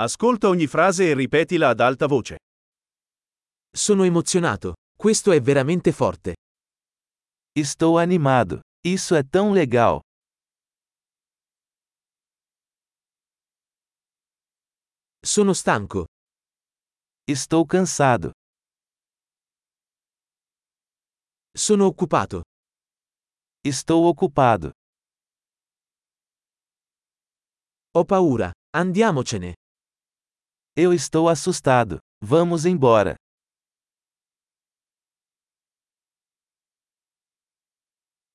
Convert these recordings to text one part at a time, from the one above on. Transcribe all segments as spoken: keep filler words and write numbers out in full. Ascolta ogni frase e ripetila ad alta voce. Sono emozionato. Questo è veramente forte. Estou animado. Isso é tão legal. Sono stanco. Estou cansado. Sono occupato. Estou occupado. Ho paura. Andiamocene. Eu estou assustado. Vamos embora.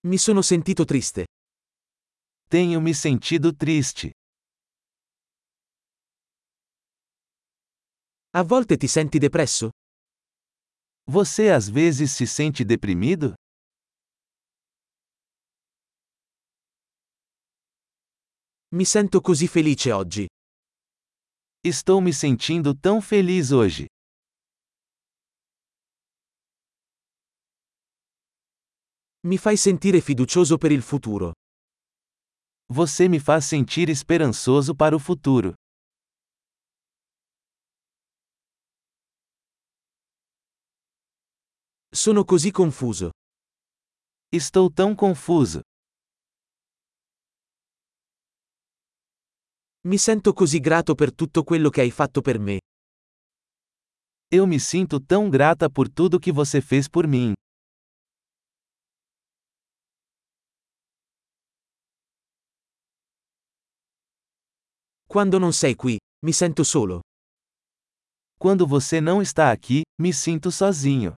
Mi sono sentito triste. Tenho me sentido triste. A volte ti senti depresso? Você às vezes se sente deprimido? Mi sento così felice oggi. Estou me sentindo tão feliz hoje. Mi fai sentire fiducioso per il futuro. Você me faz sentir esperançoso para o futuro. Sono così confuso. Estou tão confuso. Mi sento così grato per tutto quello che hai fatto per me. Eu me sinto tão grata por tudo que você fez por mim. Quando non sei qui, mi sento solo. Quando você não está aqui, me sinto sozinho.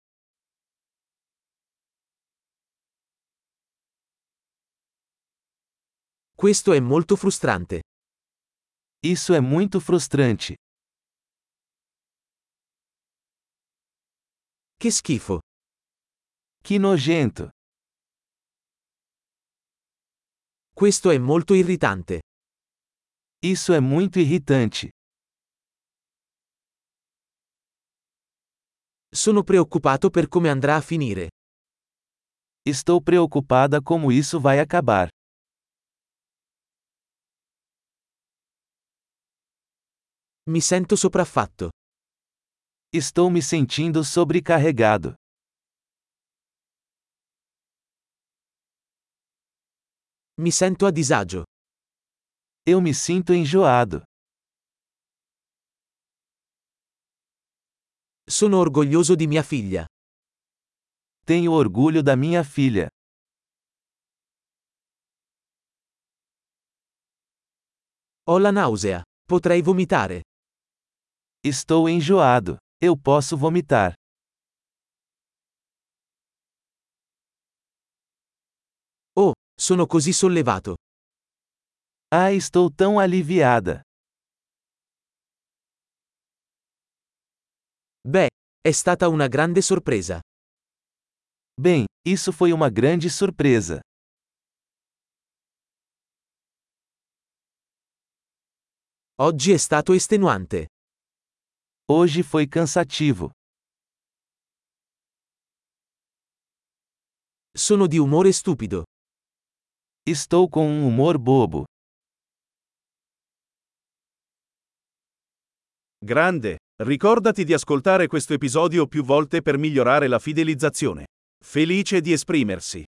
Questo è molto frustrante. Isso é muito frustrante. Che schifo. Que nojento. Questo è molto irritante. Isso é muito irritante. Sono preoccupato per come andrà a finire. Estou preocupada como isso vai acabar. Mi sento sopraffatto. Estou me sentindo sobrecarregado. Mi sento a disagio. Eu me sinto enjoado. Sono orgoglioso di mia figlia. Tenho orgulho da minha filha. Ho la nausea. Potrei vomitare. Estou enjoado. Eu posso vomitar. Oh, sono così sollevato. Ah, estou tão aliviada. Beh, è stata una grande sorpresa. Bem, isso foi uma grande surpresa. Oggi è stato estenuante. Hoje foi cansativo. Sono di umore stupido. Estou com um humor bobo. Grande, ricordati di ascoltare questo episodio più volte per migliorare la fidelizzazione. Felice di esprimersi.